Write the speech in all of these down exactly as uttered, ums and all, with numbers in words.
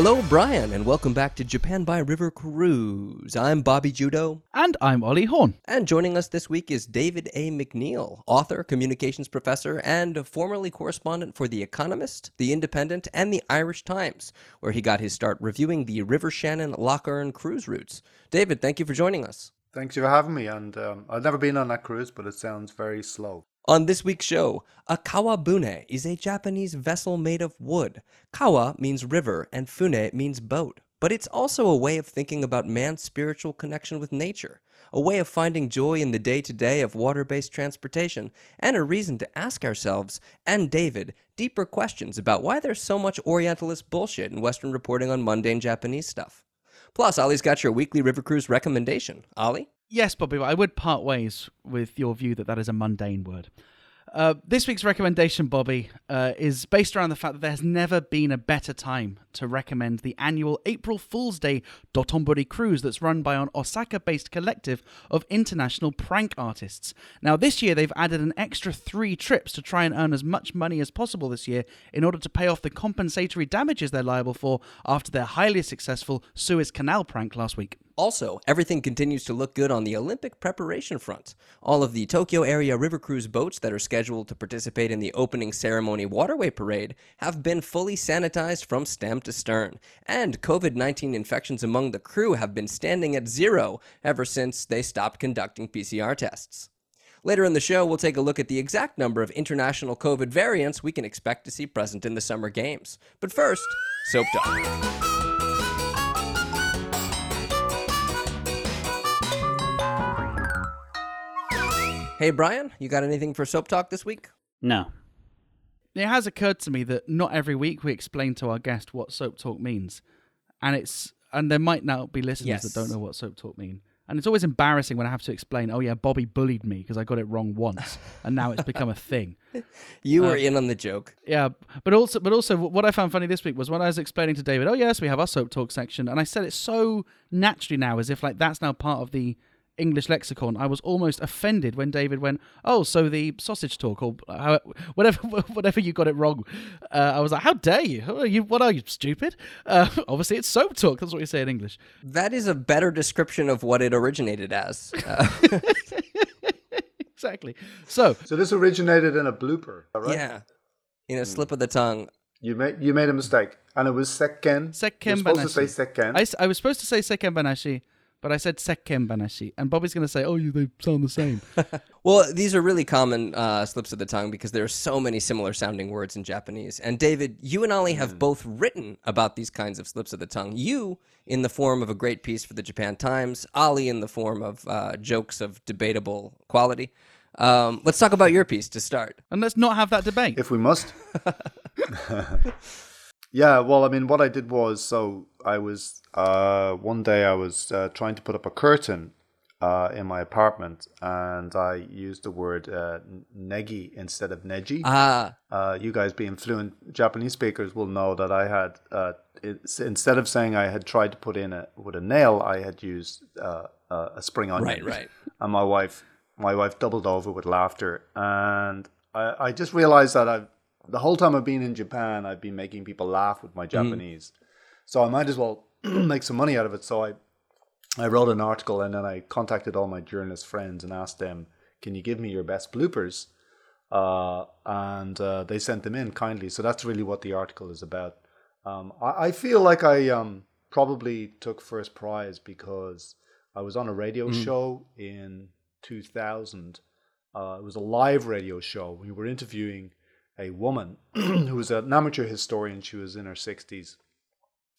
Hello, Brian, and welcome back to Japan by River Cruise. I'm Bobby Judo. And I'm Ollie Horn. And joining us this week is David A. McNeil, author, communications professor, and formerly correspondent for The Economist, The Independent, and The Irish Times, where he got his start reviewing the River Shannon Loch Earn cruise routes. David, thank you for joining us. Thanks for having me, and um, I've never been on that cruise, but it sounds very slow. On this week's show, a kawabune is a Japanese vessel made of wood. Kawa means river and fune means boat, but it's also a way of thinking about man's spiritual connection with nature, a way of finding joy in the day-to-day of water-based transportation, and a reason to ask ourselves, and David, deeper questions about why there's so much Orientalist bullshit in Western reporting on mundane Japanese stuff. Plus, Ollie's got your weekly river cruise recommendation. Ollie? Yes, Bobby, but I would part ways with your view that that is a mundane word. Uh, this week's recommendation, Bobby, uh, is based around the fact that there has never been a better time to recommend the annual April Fool's Day Dotonbori cruise that's run by an Osaka-based collective of international prank artists. Now, this year, they've added an extra three trips to try and earn as much money as possible this year in order to pay off the compensatory damages they're liable for after their highly successful Suez Canal prank last week. Also, everything continues to look good on the Olympic preparation front. All of the Tokyo area river cruise boats that are scheduled to participate in the opening ceremony waterway parade have been fully sanitized from stem to stern. And covid nineteen infections among the crew have been standing at zero ever since they stopped conducting P C R tests. Later in the show, we'll take a look at the exact number of international COVID variants we can expect to see present in the Summer Games. But first, Soap Talk. Hey, Brian, you got anything for Soap Talk this week? No. It has occurred to me that not every week we explain to our guest what Soap Talk means. And it's and there might now be listeners yes. that don't know what Soap Talk mean. And it's always embarrassing when I have to explain, oh, yeah, Bobby bullied me because I got it wrong once. And now it's become a thing. You um, were in on the joke. Yeah. But also, but also, what I found funny this week was when I was explaining to David, oh, yes, we have our Soap Talk section. And I said it so naturally now as if like that's now part of the English lexicon. I was almost offended when David went, oh, so the sausage talk or how, whatever whatever you got it wrong. Uh, I was like, how dare you? What are you, what are you stupid? Uh, obviously, it's soap talk. That's what you say in English. That is a better description of what it originated as. Uh. Exactly. So so this originated in a blooper, right? Yeah, in a slip of the tongue. You made you made a mistake. And it was Sekken. Sekken Banashi. You were supposed to say Sekken. I, I was supposed to say Sekken Banashi. But I said Sekken Banashi, and Bobby's going to say, oh, you, they sound the same. Well, these are really common uh, slips of the tongue because there are so many similar-sounding words in Japanese. And David, you and Ollie have mm. both written about these kinds of slips of the tongue. You in the form of a great piece for the Japan Times, Ollie in the form of uh, jokes of debatable quality. Um, let's talk about your piece to start. And let's not have that debate. If we must. Yeah, well, I mean, what I did was, so I was, uh, one day I was uh, trying to put up a curtain uh, in my apartment, and I used the word uh, negi instead of neji. Ah. Uh, you guys being fluent Japanese speakers will know that I had, uh, it, instead of saying I had tried to put in a, with a nail, I had used uh, a spring onion. Right, right. And my wife, my wife doubled over with laughter, and I, I just realized that I've, the whole time I've been in Japan, I've been making people laugh with my Japanese. Mm. So I might as well make some money out of it. So I I wrote an article, and then I contacted all my journalist friends and asked them, can you give me your best bloopers? Uh, and uh, they sent them in kindly. So that's really what the article is about. Um, I, I feel like I um, probably took first prize because I was on a radio mm. show in two thousand. Uh, it was a live radio show. We were interviewing a woman who was an amateur historian. She was in her sixties.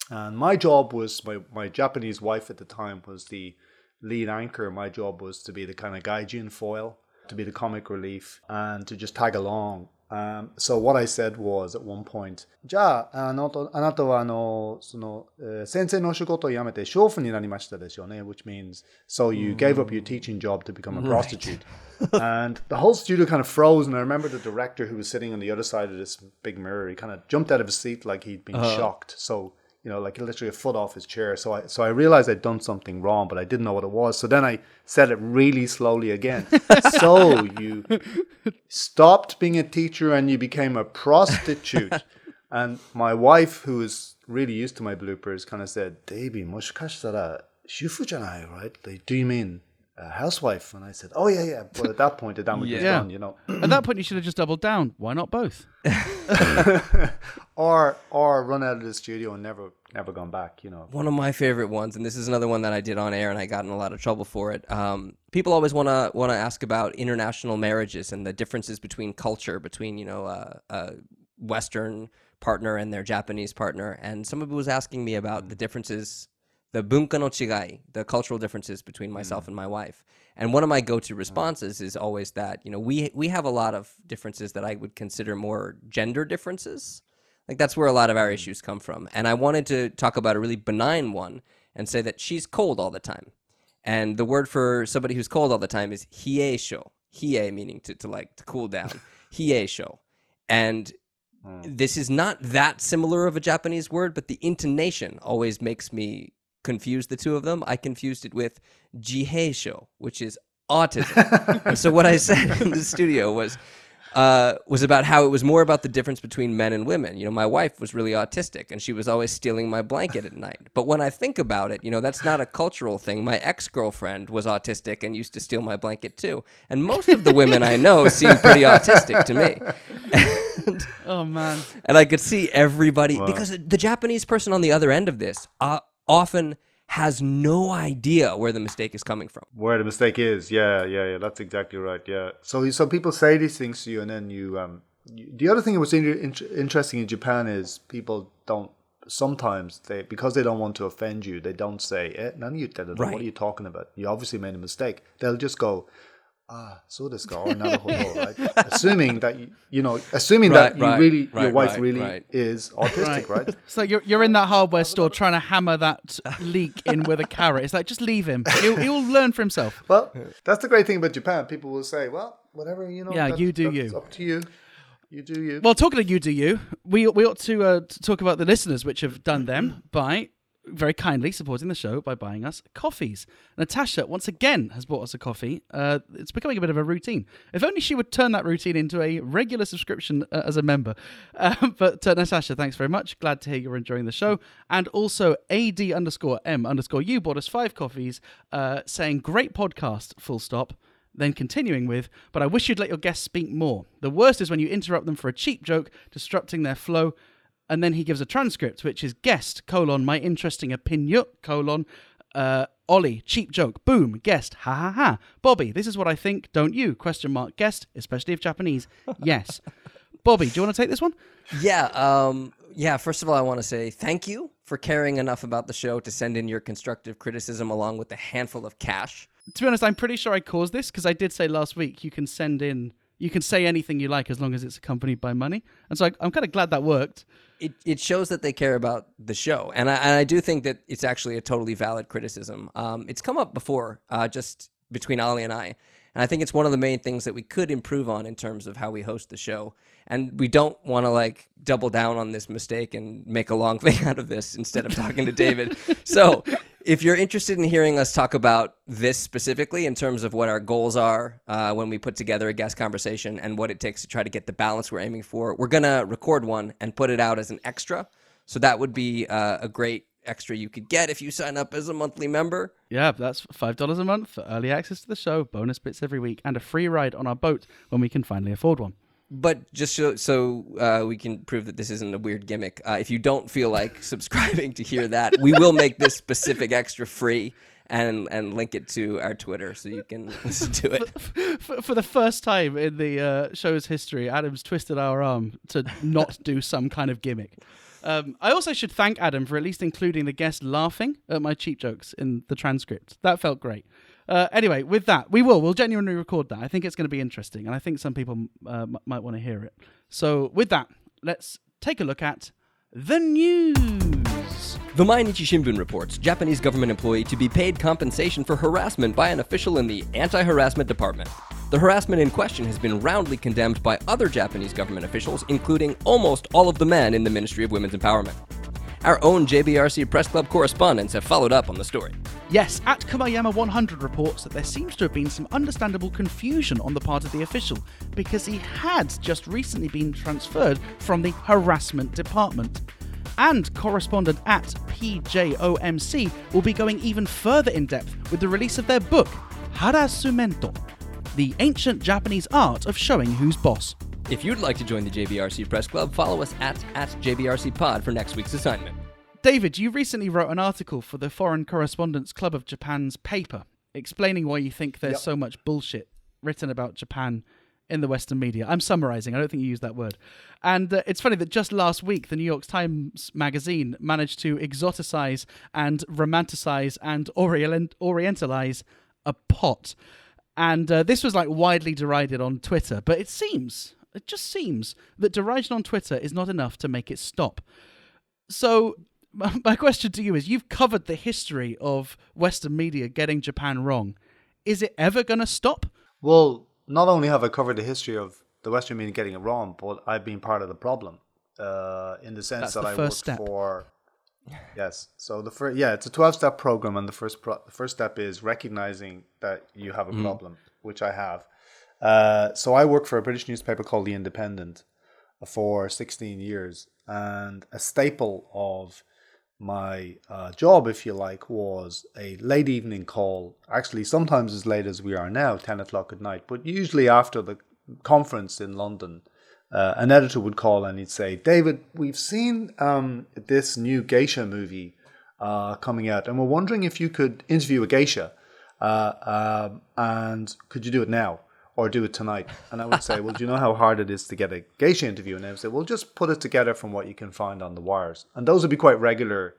And my job was, my, my Japanese wife at the time was the lead anchor. My job was to be the kind of gaijin foil, to be the comic relief, and to just tag along. Um, so what I said was at one point, "Ja, anoto, anata wa ano, sono, sensei no shigoto yamete shoufu ni narimashita desho ne," which means, so you mm. gave up your teaching job to become a right. prostitute. And the whole studio kind of froze, and I remember the director who was sitting on the other side of this big mirror, he kind of jumped out of his seat like he'd been uh. shocked. So, you know, like literally a foot off his chair. So I, so I realized I'd done something wrong, but I didn't know what it was. So then I said it really slowly again. So you stopped being a teacher and you became a prostitute. And my wife, who is really used to my bloopers kind of said, "Davey, moshikashitara shufu janai, right? Like, do you mean a housewife?" And I said, "Oh yeah, yeah." But at that point, the damage yeah. was done, you know. At that point, you should have just doubled down. Why not both? or or run out of the studio and never never gone back, you know. One of my favorite ones, and this is another one that I did on air, and I got in a lot of trouble for it. Um, people always want to want to ask about international marriages and the differences between culture, between you know, uh, uh, Western partner and their Japanese partner. And somebody was asking me about the differences. The bunka no chigai, the cultural differences between myself mm. and my wife. And one of my go-to responses is always that, you know, we we have a lot of differences that I would consider more gender differences. Like that's where a lot of our issues come from. And I wanted to talk about a really benign one and say that she's cold all the time. And the word for somebody who's cold all the time is hiesho. Hie meaning to, to like to cool down. Hiesho. And mm. this is not that similar of a Japanese word, but the intonation always makes me confused the two of them. I confused it with jiheisho, which is autism. So what I said in the studio was uh, was about how it was more about the difference between men and women. You know, my wife was really autistic, and she was always stealing my blanket at night. But when I think about it, you know, that's not a cultural thing. My ex-girlfriend was autistic and used to steal my blanket too. And most of the women I know seem pretty autistic to me. And, oh, man. And I could see everybody, wow. because the Japanese person on the other end of this, uh, often has no idea where the mistake is coming from. Where the mistake is, yeah, yeah, yeah. That's exactly right, yeah. So, so people say these things to you, and then you. Um, you the other thing that was in, interesting in Japan is people don't sometimes they because they don't want to offend you, they don't say, "Eh, none of you tell them. Right. What are you talking about? You obviously made a mistake." They'll just go, "Ah, so this guy or another whole right?" Assuming that you, you know, assuming right, that you right, really, right, your wife right, really right. is autistic, right. right? So you're you're in that hardware store trying to hammer that leak in with a carrot. It's like, just leave him; he'll, he'll learn for himself. Well, that's the great thing about Japan. People will say, "Well, whatever you know." Yeah, that, you do you. It's up to you. You do you. Well, talking of you do you, we we ought to uh, talk about the listeners which have done them by very kindly supporting the show by buying us coffees. Natasha, once again, has bought us a coffee. Uh, it's becoming a bit of a routine. If only she would turn that routine into a regular subscription uh, as a member. Uh, but uh, Natasha, thanks very much. Glad to hear you're enjoying the show. And also A D underscore M underscore U bought us five coffees uh, saying, "Great podcast, full stop." Then continuing with, "But I wish you'd let your guests speak more. The worst is when you interrupt them for a cheap joke, disrupting their flow." And then he gives a transcript, which is guest, colon, my interesting opinion, colon, uh, Ollie, cheap joke, boom, guest, ha ha ha. Bobby, this is what I think, don't you? Question mark, guest, especially if Japanese, yes. Bobby, do you want to take this one? Yeah, um, yeah. First of all, I want to say thank you for caring enough about the show to send in your constructive criticism along with a handful of cash. To be honest, I'm pretty sure I caused this because I did say last week you can send in, you can say anything you like as long as it's accompanied by money. And so I, I'm kind of glad that worked. It it shows that they care about the show. And I, and I do think that it's actually a totally valid criticism. Um, it's come up before, uh, just between Ollie and I. And I think it's one of the main things that we could improve on in terms of how we host the show. And we don't want to like double down on this mistake and make a long thing out of this instead of talking to David. So if you're interested in hearing us talk about this specifically in terms of what our goals are uh, when we put together a guest conversation and what it takes to try to get the balance we're aiming for, we're going to record one and put it out as an extra. So that would be uh, a great extra you could get if you sign up as a monthly member. Yeah, that's five dollars a month for early access to the show, bonus bits every week, and a free ride on our boat when we can finally afford one. But just so, so uh, we can prove that this isn't a weird gimmick, uh, if you don't feel like subscribing to hear that, we will make this specific extra free and and link it to our Twitter so you can listen to it. For, for, for the first time in the uh, show's history, Adam's twisted our arm to not do some kind of gimmick. Um, I also should thank Adam for at least including the guest laughing at my cheap jokes in the transcript. That felt great. Uh, anyway, with that, we will. We'll genuinely record that. I think it's going to be interesting, and I think some people uh, m- might want to hear it. So with that, let's take a look at the news. The Mainichi Shimbun reports Japanese government employee to be paid compensation for harassment by an official in the anti-harassment department. The harassment in question has been roundly condemned by other Japanese government officials, including almost all of the men in the Ministry of Women's Empowerment. Our own J B R C Press Club correspondents have followed up on the story. Yes, at Kumayama one hundred reports that there seems to have been some understandable confusion on the part of the official because he had just recently been transferred from the harassment department. and correspondent at P J O M C will be going even further in depth with the release of their book, Harasumento, the ancient Japanese art of showing who's boss. If you'd like to join the J B R C Press Club, follow us at, at J B R C Pod for next week's assignment. David, you recently wrote an article for the Foreign Correspondents' Club of Japan's paper explaining why you think there's yep. so much bullshit written about Japan in the Western media. I'm summarizing. I don't think you used that word. And uh, it's funny that just last week, the New York Times magazine managed to exoticize and romanticize and orient- orientalize a pot. And uh, this was like widely derided on Twitter. But it seems, it just seems that derision on Twitter is not enough to make it stop. So my question to you is, you've covered the history of Western media getting Japan wrong. Is it ever going to stop? Well, not only have I covered the history of the Western media getting it wrong, but I've been part of the problem uh, in the sense That's that the I worked step. for... Yes. So, the first, yeah, it's a twelve-step program, and the first pro- the first step is recognizing that you have a mm. problem, which I have. Uh, so I worked for a British newspaper called The Independent for sixteen years, and a staple of my uh, job, if you like, was a late evening call, actually sometimes as late as we are now, ten o'clock at night, but usually after the conference in London, uh, an editor would call and he'd say, David, we've seen um, this new geisha movie uh, coming out, and we're wondering if you could interview a geisha, uh, um, and could you do it now or do it tonight? And I would say, well, do you know how hard it is to get a geisha interview? And they would say, well, just put it together from what you can find on the wires. And those would be quite regular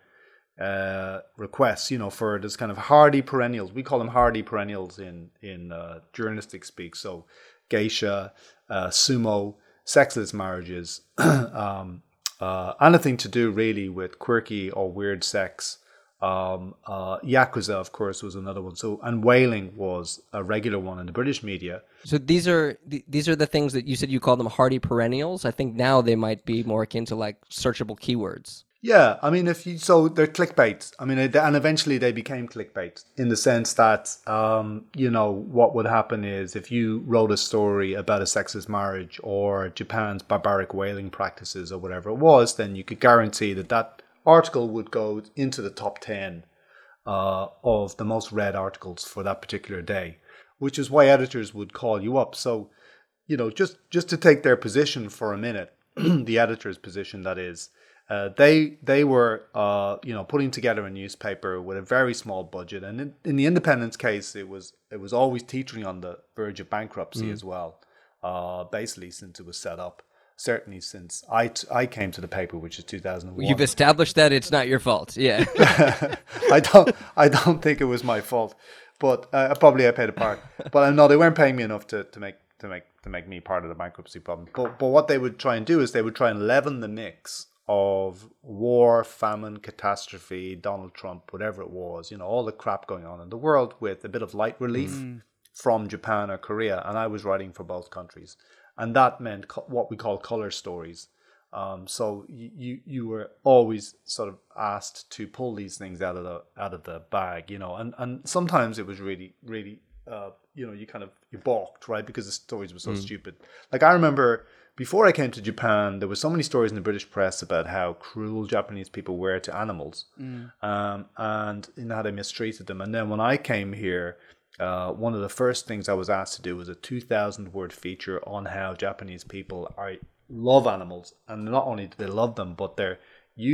uh, requests, you know, for this kind of hardy perennials. We call them hardy perennials in, in uh, journalistic speak. So geisha, uh, sumo, sexless marriages, um, uh, anything to do really with quirky or weird sex. Um, uh, Yakuza, of course, was another one. So, and whaling was a regular one in the British media. So these are th- these are the things that you said you call them hardy perennials. I think now they might be more akin to like searchable keywords. Yeah, I mean, if you so they're clickbait. I mean, and eventually they became clickbait in the sense that um, you know what would happen is if you wrote a story about a sexist marriage or Japan's barbaric whaling practices or whatever it was, then you could guarantee that that article would go into the top ten uh, of the most read articles for that particular day, which is why editors would call you up. So, you know, just, just to take their position for a minute, the editor's position, that is, uh, they they were, uh, you know, putting together a newspaper with a very small budget. And in, in the Independent's case, it was it was always teetering on the verge of bankruptcy mm. as well, uh, basically since it was set up. Certainly since I, t- I came to the paper, which is two thousand one. You've established that it's not your fault. Yeah. I don't I don't think it was my fault, but uh, probably I paid a part. But I know they weren't paying me enough to, to make to make to make me part of the bankruptcy problem. But but what they would try and do is they would try and leaven the mix of war, famine, catastrophe, Donald Trump, whatever it was, you know, all the crap going on in the world with a bit of light relief mm. from Japan or Korea. And I was writing for both countries. And that meant co- what we call color stories. Um, so you you were always sort of asked to pull these things out of the out of the bag, you know. And and sometimes it was really really uh, you know you kind of you balked, right, because the stories were so mm. stupid. Like I remember before I came to Japan, there were so many stories in the British press about how cruel Japanese people were to animals, mm. um, and you know, how they mistreated them. And then when I came here, Uh, one of the first things I was asked to do was a two thousand word feature on how Japanese people are, love animals. And not only do they love them, but they're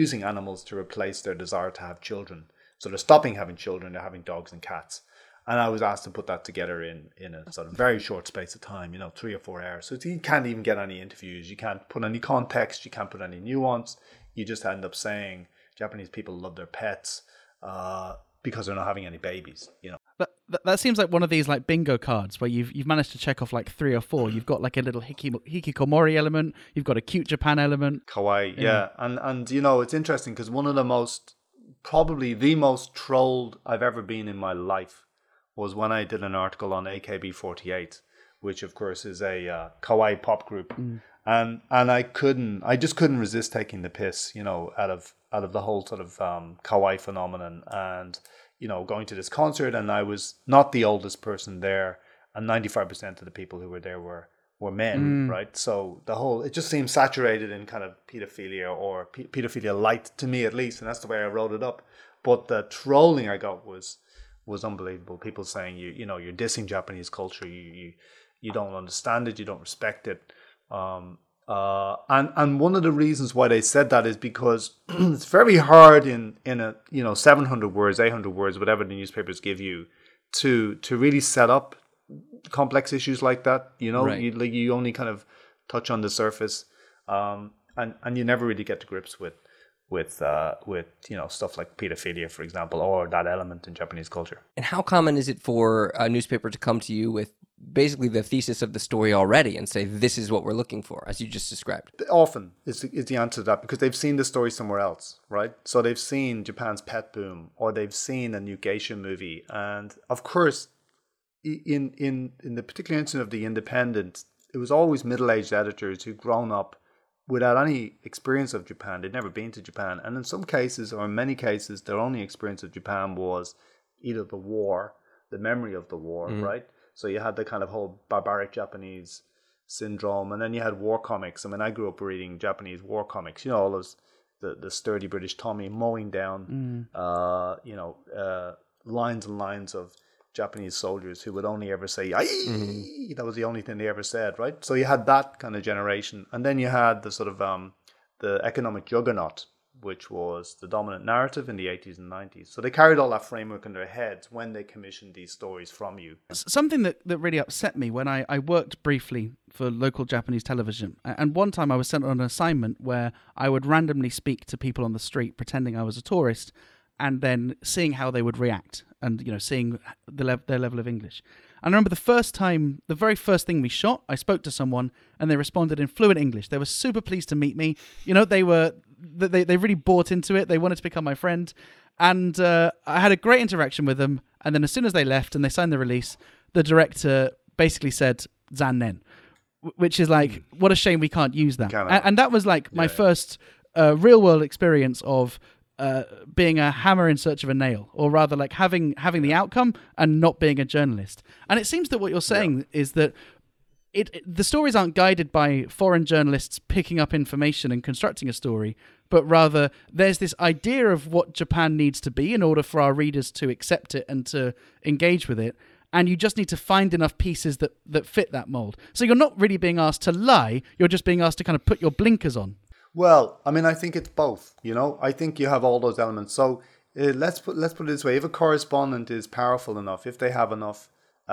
using animals to replace their desire to have children. So they're stopping having children, they're having dogs and cats. And I was asked to put that together in, in a sort of very short space of time, you know, three or four hours. So it's, you can't even get any interviews, you can't put any context, you can't put any nuance. You just end up saying Japanese people love their pets uh, because they're not having any babies, you know. But that, that seems like one of these like bingo cards where you've you've managed to check off like three or four. You've got like a little hiki, hikikomori element. You've got a cute Japan element. Kawaii, yeah. yeah. And, and you know, it's interesting because one of the most, probably the most trolled I've ever been in my life was when I did an article on A K B forty-eight, which of course is a uh, kawaii pop group. Mm. And and I couldn't, I just couldn't resist taking the piss, you know, out of, out of the whole sort of um, kawaii phenomenon. And you know, going to this concert, and I was not the oldest person there, and ninety-five percent of the people who were there were were men, mm. right? So the whole, it just seems saturated in kind of pedophilia or pe- pedophilia light, to me at least, and that's the way I wrote it up. But the trolling I got was was unbelievable. People saying, you you know, you're dissing Japanese culture, you you, you don't understand it, you don't respect it. Um, uh, and, and one of the reasons why they said that is because it's very hard in, in a, you know, seven hundred words, eight hundred words, whatever the newspapers give you, to to really set up complex issues like that, you know, right. you, like you only kind of touch on the surface, um, and and you never really get to grips with with uh, with you know stuff like pedophilia, for example, or that element in Japanese culture. And how common is it for a newspaper to come to you with basically the thesis of the story already and say, this is what we're looking for, as you just described? Often is the, is the answer to that, because they've seen the story somewhere else, right? So they've seen Japan's pet boom, or they've seen a new geisha movie, and of course. In, in in the particular instance of The Independent, it was always middle-aged editors who'd grown up without any experience of Japan. They'd never been to Japan. And in some cases, or in many cases, their only experience of Japan was either the war, the memory of the war, mm. right? So you had the kind of whole barbaric Japanese syndrome. And then you had war comics. I mean, I grew up reading Japanese war comics. You know, all those, the, the sturdy British Tommy mowing down, mm. uh, you know, uh, lines and lines of Japanese soldiers who would only ever say, "Ay!" Mm-hmm. That was the only thing they ever said, right? So you had that kind of generation. And then you had the sort of um, the economic juggernaut, which was the dominant narrative in the eighties and nineties. So they carried all that framework in their heads when they commissioned these stories from you. Something that, that really upset me when I, I worked briefly for local Japanese television. And one time I was sent on an assignment where I would randomly speak to people on the street pretending I was a tourist, and then seeing how they would react and, you know, seeing the le- their level of English. And I remember the first time, the very first thing we shot, I spoke to someone and they responded in fluent English. They were super pleased to meet me. You know, they were, they, they really bought into it. They wanted to become my friend. And uh, I had a great interaction with them. And then as soon as they left and they signed the release, the director basically said, "Zannen," which is like, what a shame we can't use that. Can't and, and that was like my yeah, yeah. first uh, real world experience of Uh, being a hammer in search of a nail, or rather like having having the outcome and not being a journalist. And it seems that what you're saying yeah. is that it, it the stories aren't guided by foreign journalists picking up information and constructing a story, but rather there's this idea of what Japan needs to be in order for our readers to accept it and to engage with it. And you just need to find enough pieces that, that fit that mold. So you're not really being asked to lie, you're just being asked to kind of put your blinkers on. Well, I mean, I think it's both, you know. I think you have all those elements. So uh, let's put let's put it this way. If a correspondent is powerful enough, if they have enough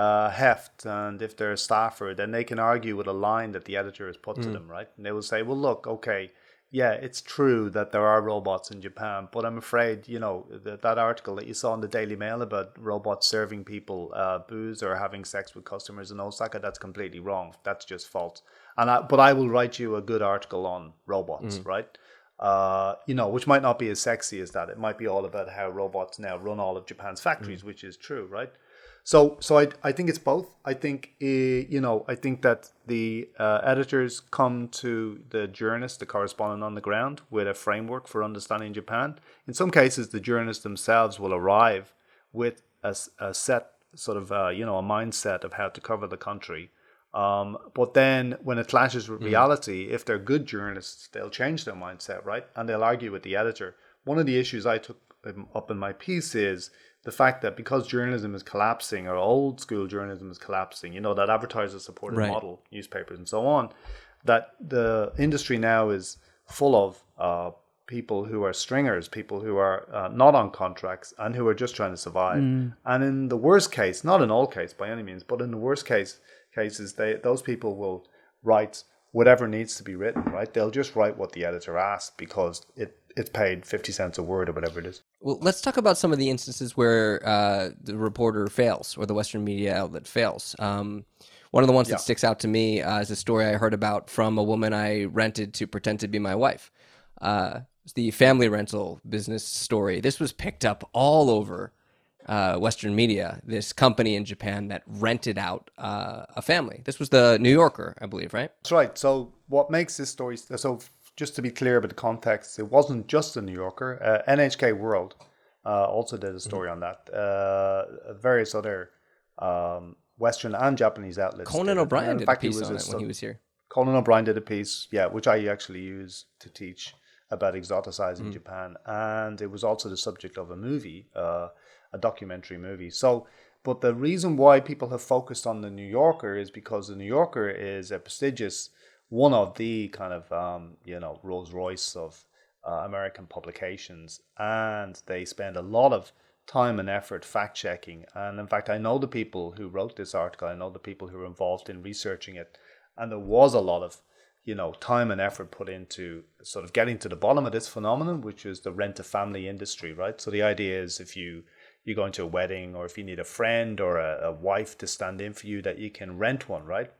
uh, heft, and if they're a staffer, then they can argue with a line that the editor has put mm. to them, right? And they will say, well, look, okay, yeah, it's true that there are robots in Japan, but I'm afraid, you know, that, that article that you saw in the Daily Mail about robots serving people uh, booze or having sex with customers in Osaka, that's completely wrong. That's just false. And I, but I will write you a good article on robots, mm. right? Uh, you know, which might not be as sexy as that. It might be all about how robots now run all of Japan's factories, mm. which is true, right? So, so I, I think it's both. I think, uh, you know, I think that the uh, editors come to the journalist, the correspondent on the ground, with a framework for understanding Japan. In some cases, the journalists themselves will arrive with a, a set sort of, uh, you know, a mindset of how to cover the country. Um, but then when it clashes with reality, mm. if they're good journalists, they'll change their mindset, right? And they'll argue with the editor. One of the issues I took up in my piece is the fact that because journalism is collapsing, or old school journalism is collapsing, you know, that advertiser-supported right. model, newspapers and so on, that the industry now is full of uh, people who are stringers, people who are uh, not on contracts and who are just trying to survive. Mm. And in the worst case, not in all cases by any means, but in the worst case, cases they those people will write whatever needs to be written, right? They'll just write what the editor asks because it it's paid fifty cents a word or whatever it is. Well, let's talk about some of the instances where uh the reporter fails, or the Western media outlet fails. Um one of the ones yeah. that sticks out to me uh, is a story I heard about from a woman I rented to pretend to be my wife. Uh it's the family rental business story. This was picked up all over Uh, Western media, this company in Japan that rented out uh, a family. This was the New Yorker, I believe, right? That's right. So what makes this story... So just to be clear about the context, it wasn't just the New Yorker. Uh, N H K World uh, also did a story mm-hmm. on that. Uh, various other um, Western and Japanese outlets. Conan O'Brien did a piece on it when he was here. Conan O'Brien did a piece, yeah, which I actually use to teach about exoticizing mm. Japan. And it was also the subject of a movie, uh, a documentary movie. So, but the reason why people have focused on The New Yorker is because The New Yorker is a prestigious, one of the kind of, um, you know, Rolls Royce of uh, American publications. And they spend a lot of time and effort fact-checking. And in fact, I know the people who wrote this article. I know the people who were involved in researching it. And there was a lot of, you know, time and effort put into sort of getting to the bottom of this phenomenon, which is the rent-a-family industry, right? So the idea is if you, you go into a wedding or if you need a friend or a, a wife to stand in for you, that you can rent one, right?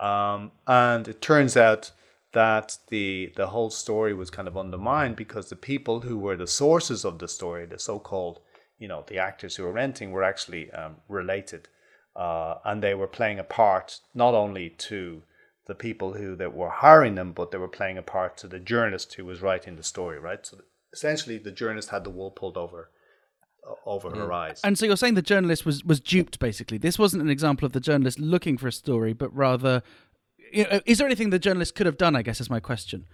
Um, and it turns out that the the whole story was kind of undermined because the people who were the sources of the story, the so-called, you know, the actors who were renting were actually um, related. Uh, and they were playing a part not only to the people who that were hiring them, but they were playing a part to the journalist who was writing the story, right? So essentially, the journalist had the wool pulled over uh, over yeah. her eyes. And so you're saying the journalist was, was duped, basically. This wasn't an example of the journalist looking for a story, but rather, you know, is there anything the journalist could have done, I guess, is my question.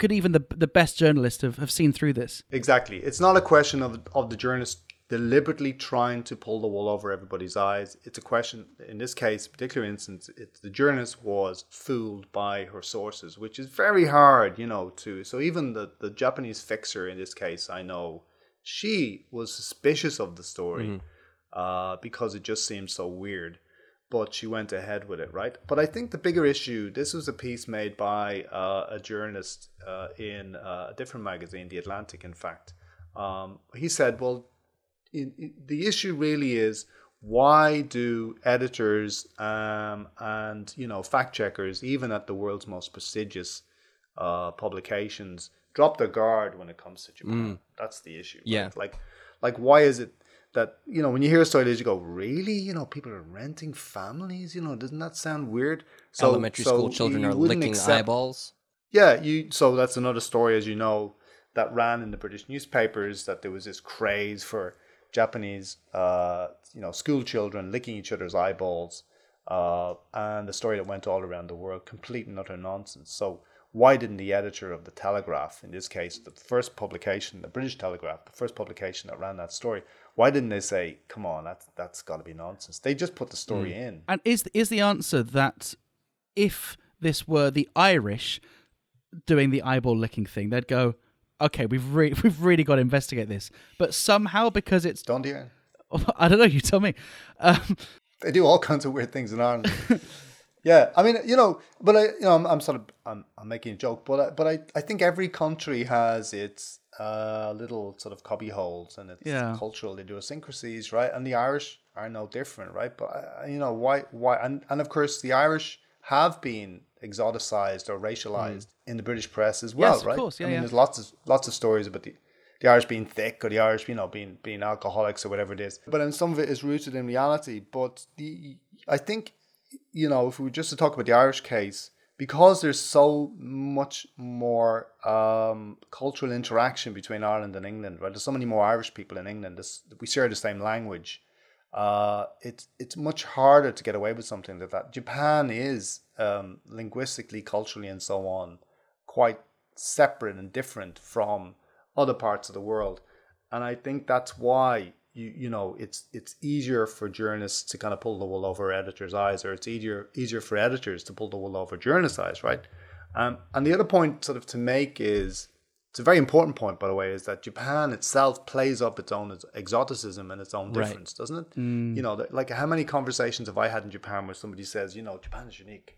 Could even the the best journalist have, have seen through this? Exactly. It's not a question of of the journalist deliberately trying to pull the wool over everybody's eyes. It's a question, in this case, particular instance, it's the journalist was fooled by her sources, which is very hard, you know, to, so even the, the Japanese fixer in this case, I know, she was suspicious of the story mm. uh, because it just seemed so weird, but she went ahead with it, right? But I think the bigger issue, this was a piece made by uh, a journalist uh, in uh, a different magazine, The Atlantic, in fact. Um, he said, well, In, in, the issue really is why do editors um, and, you know, fact checkers, even at the world's most prestigious uh, publications, drop their guard when it comes to Japan? Mm. That's the issue. Yeah. Right? Like, like why is it that, you know, when you hear a story, you go, really? You know, people are renting families? You know, doesn't that sound weird? So, Elementary so school children are licking accept, eyeballs. Yeah. You. So that's another story, as you know, that ran in the British newspapers, that there was this craze for Japanese, uh, you know, school children licking each other's eyeballs, uh, and the story that went all around the world, complete and utter nonsense. So why didn't the editor of The Telegraph, in this case, the first publication, the British Telegraph, the first publication that ran that story, why didn't they say, come on, that's, that's got to be nonsense? They just put the story mm. in. And is is the answer that if this were the Irish doing the eyeball licking thing, they'd go, okay, we've re- we've really got to investigate this, but somehow because it's don't you? I don't know. You tell me. Um, they do all kinds of weird things in Ireland. yeah, I mean, you know, but I, you know, I'm, I'm sort of, I'm, I'm making a joke, but I, but I, I think every country has its uh, little sort of cubbyholes and its yeah. cultural idiosyncrasies, right? And the Irish are no different, right? But uh, you know, why, why, and, and of course the Irish have been exoticized or racialized mm. in the British press as well, yes, right? Of course. Yeah, I mean, yeah. there's lots of lots of stories about the, the Irish being thick or the Irish, you know, being being alcoholics or whatever it is. But and some of it is rooted in reality. But the I think, you know, if we were just to talk about the Irish case, because there's so much more um, cultural interaction between Ireland and England, right? There's so many more Irish people in England. This, we share the same language. Uh, it's it's much harder to get away with something like that. Japan is um, linguistically, culturally, and so on, quite separate and different from other parts of the world, and I think that's why you you know it's it's easier for journalists to kind of pull the wool over editors' eyes, or it's easier easier for editors to pull the wool over journalists' eyes, right? Um, and the other point, sort of, to make is. It's a very important point, by the way, is that Japan itself plays up its own exoticism and its own difference, right. doesn't it? Mm. You know, like how many conversations have I had in Japan where somebody says, you know, Japan is unique.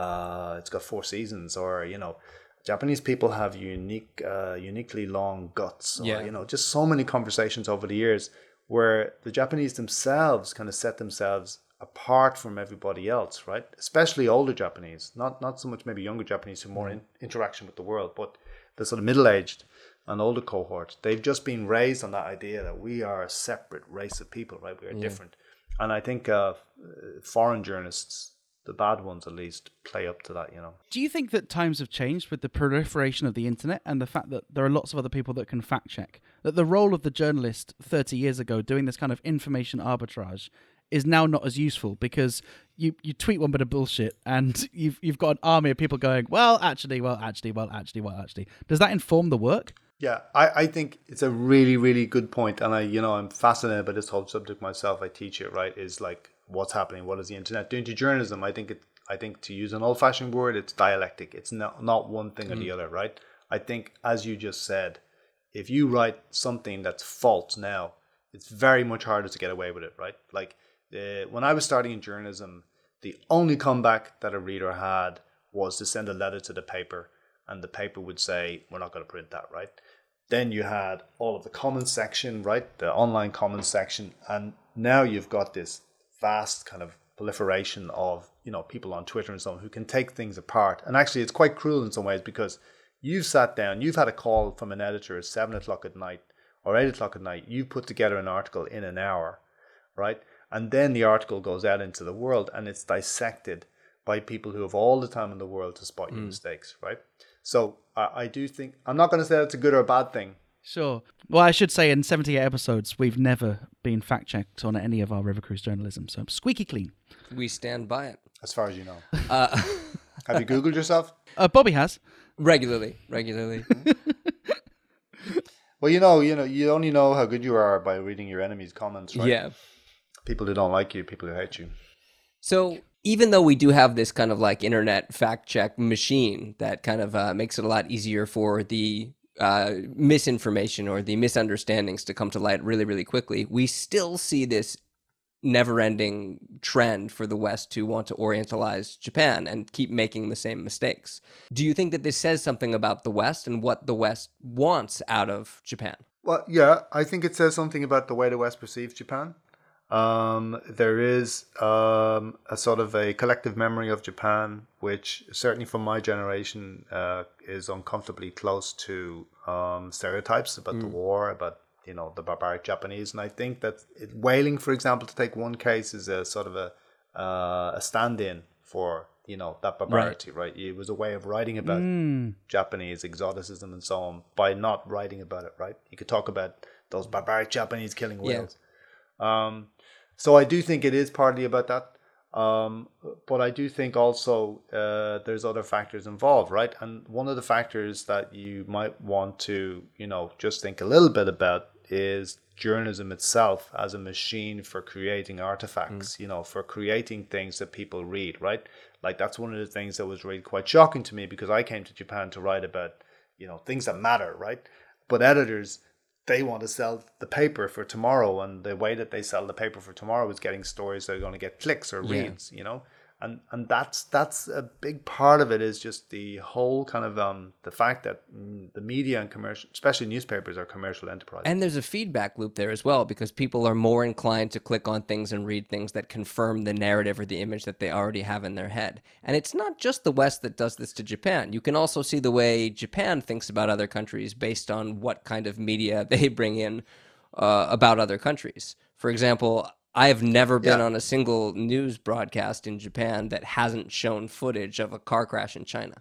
Uh, it's got four seasons, or, you know, Japanese people have unique, uh, uniquely long guts. Or, yeah. You know, just so many conversations over the years where the Japanese themselves kind of set themselves apart from everybody else, right? Especially older Japanese, not, not so much maybe younger Japanese who are more mm. in interaction with the world, but the sort of middle-aged and older cohort, they've just been raised on that idea that we are a separate race of people, right? We are yeah. different. And I think uh, foreign journalists the bad ones at least play up to that, you know. Do you think that times have changed with the proliferation of the internet and the fact that there are lots of other people that can fact check? That the role of the journalist thirty years ago doing this kind of information arbitrage is now not as useful because you, you tweet one bit of bullshit and you've you've got an army of people going, well, actually, well, actually, well, actually, well, actually. Does that inform the work? Yeah, I, I think it's a really, really good point. And I, you know, I'm fascinated by this whole subject myself. I teach it, right? Is like, what's happening? What is the internet doing to journalism? I think it, I think to use an old fashioned word, it's dialectic. It's not, not one thing mm. or the other, right? I think, as you just said, if you write something that's false now, it's very much harder to get away with it, right? Like uh, when I was starting in journalism, the only comeback that a reader had was to send a letter to the paper, and the paper would say, we're not going to print that, right? Then you had all of the comments section, right? The online comments section. And now you've got this vast kind of proliferation of, you know, people on Twitter and so on who can take things apart. And actually, it's quite cruel in some ways because you've sat down, you've had a call from an editor at seven o'clock at night or eight o'clock at night. You put together an article in an hour, right? And then the article goes out into the world and it's dissected by people who have all the time in the world to spot your mm. mistakes, right? So uh, I do think, I'm not going to say that's a good or a bad thing. Sure. Well, I should say in seventy-eight episodes, we've never been fact-checked on any of our River Cruise journalism. So squeaky clean. We stand by it. As far as you know. Uh, have you Googled yourself? Uh, Bobby has. Regularly. Regularly. Well, you know, you know, you only know how good you are by reading your enemies' comments, right? Yeah. People who don't like you, people who hate you. So... even though we do have this kind of like internet fact check machine that kind of uh, makes it a lot easier for the uh, misinformation or the misunderstandings to come to light really, really quickly, we still see this never-ending trend for the West to want to orientalize Japan and keep making the same mistakes. Do you think that this says something about the West and what the West wants out of Japan? Well, yeah, I think it says something about the way the West perceives Japan. Um, there is um, a sort of a collective memory of Japan, which certainly from my generation uh, is uncomfortably close to um, stereotypes about mm. the war, about, you know, the barbaric Japanese. And I think that it, whaling, for example, to take one case, is a sort of a, uh, a stand-in for, you know, that barbarity, right. right? It was a way of writing about mm. Japanese exoticism and so on by not writing about it, right? You could talk about those barbaric Japanese killing whales. Yeah. Um, So I do think it is partly about that. Um, but I do think also uh, there's other factors involved, right? And one of the factors that you might want to, you know, just think a little bit about is journalism itself as a machine for creating artifacts, mm. you know, for creating things that people read, right? Like that's one of the things that was really quite shocking to me because I came to Japan to write about, you know, things that matter, right? But editors... they want to sell the paper for tomorrow, and the way that they sell the paper for tomorrow is getting stories that are going to get clicks or reads, yeah. you know, and and that's that's a big part of it is just the whole kind of um the fact that the media and commercial, especially newspapers, are commercial enterprises. And there's a feedback loop there as well because people are more inclined to click on things and read things that confirm the narrative or the image that they already have in their head. And it's not just the West that does this to Japan. You can also see the way Japan thinks about other countries based on what kind of media they bring in uh, about other countries. For example, I have never been yeah. on a single news broadcast in Japan that hasn't shown footage of a car crash in China.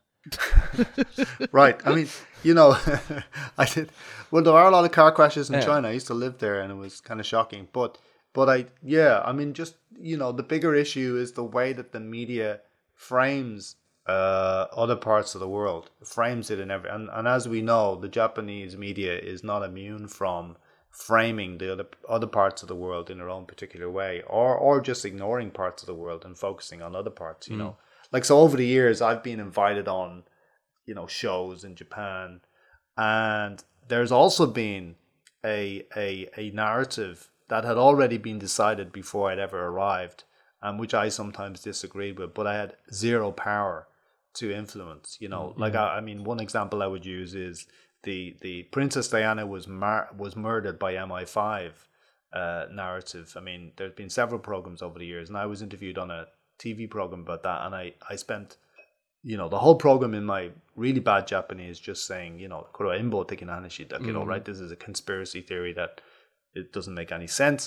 Right. I mean, you know, I did. Well, there are a lot of car crashes in yeah. China. I used to live there and it was kind of shocking. But, but I, yeah, I mean, just, you know, the bigger issue is the way that the media frames uh, other parts of the world, frames it in every. And, and as we know, the Japanese media is not immune from framing the other, other parts of the world in their own particular way, or or just ignoring parts of the world and focusing on other parts, you mm. know. Like, so over the years, I've been invited on, you know, shows in Japan, and there's also been a a a narrative that had already been decided before I'd ever arrived, and which I sometimes disagreed with, but I had zero power to influence, you know. Mm-hmm. Like, I, I mean, one example I would use is The the Princess Diana was mar- was murdered by M I five uh, narrative. I mean, there's been several programs over the years, and I was interviewed on a T V program about that, and I, I spent, you know, the whole program in my really bad Japanese just saying, you know, koro enbo teki na hanashi da kedo, right? This is a conspiracy theory that it doesn't make any sense.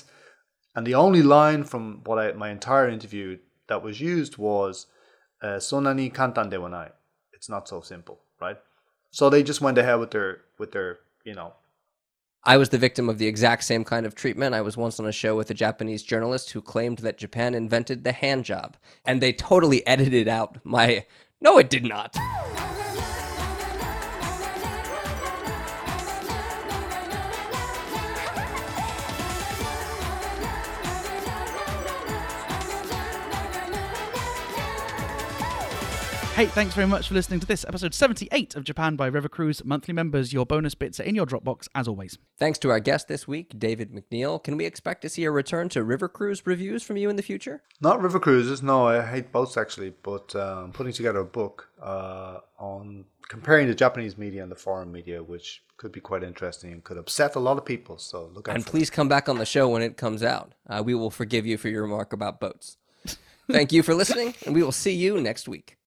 And the only line from what I my entire interview that was used was sonani kantan dewa nai. It's not so simple, right? So they just went ahead with their with their, you know. I was the victim of the exact same kind of treatment. I was once on a show with a Japanese journalist who claimed that Japan invented the hand job, and they totally edited out my, no, it did not. Hey, thanks very much for listening to this episode seventy-eight of Japan by River Cruise. Monthly members, your bonus bits are in your Dropbox, as always. Thanks to our guest this week, David McNeil. Can we expect to see a return to River Cruise reviews from you in the future? Not River Cruises, no. I hate boats, actually. But uh, I'm putting together a book uh, on comparing the Japanese media and the foreign media, which could be quite interesting and could upset a lot of people. So look out and for please that. Come back on the show when it comes out. Uh, we will forgive you for your remark about boats. Thank you for listening, and we will see you next week.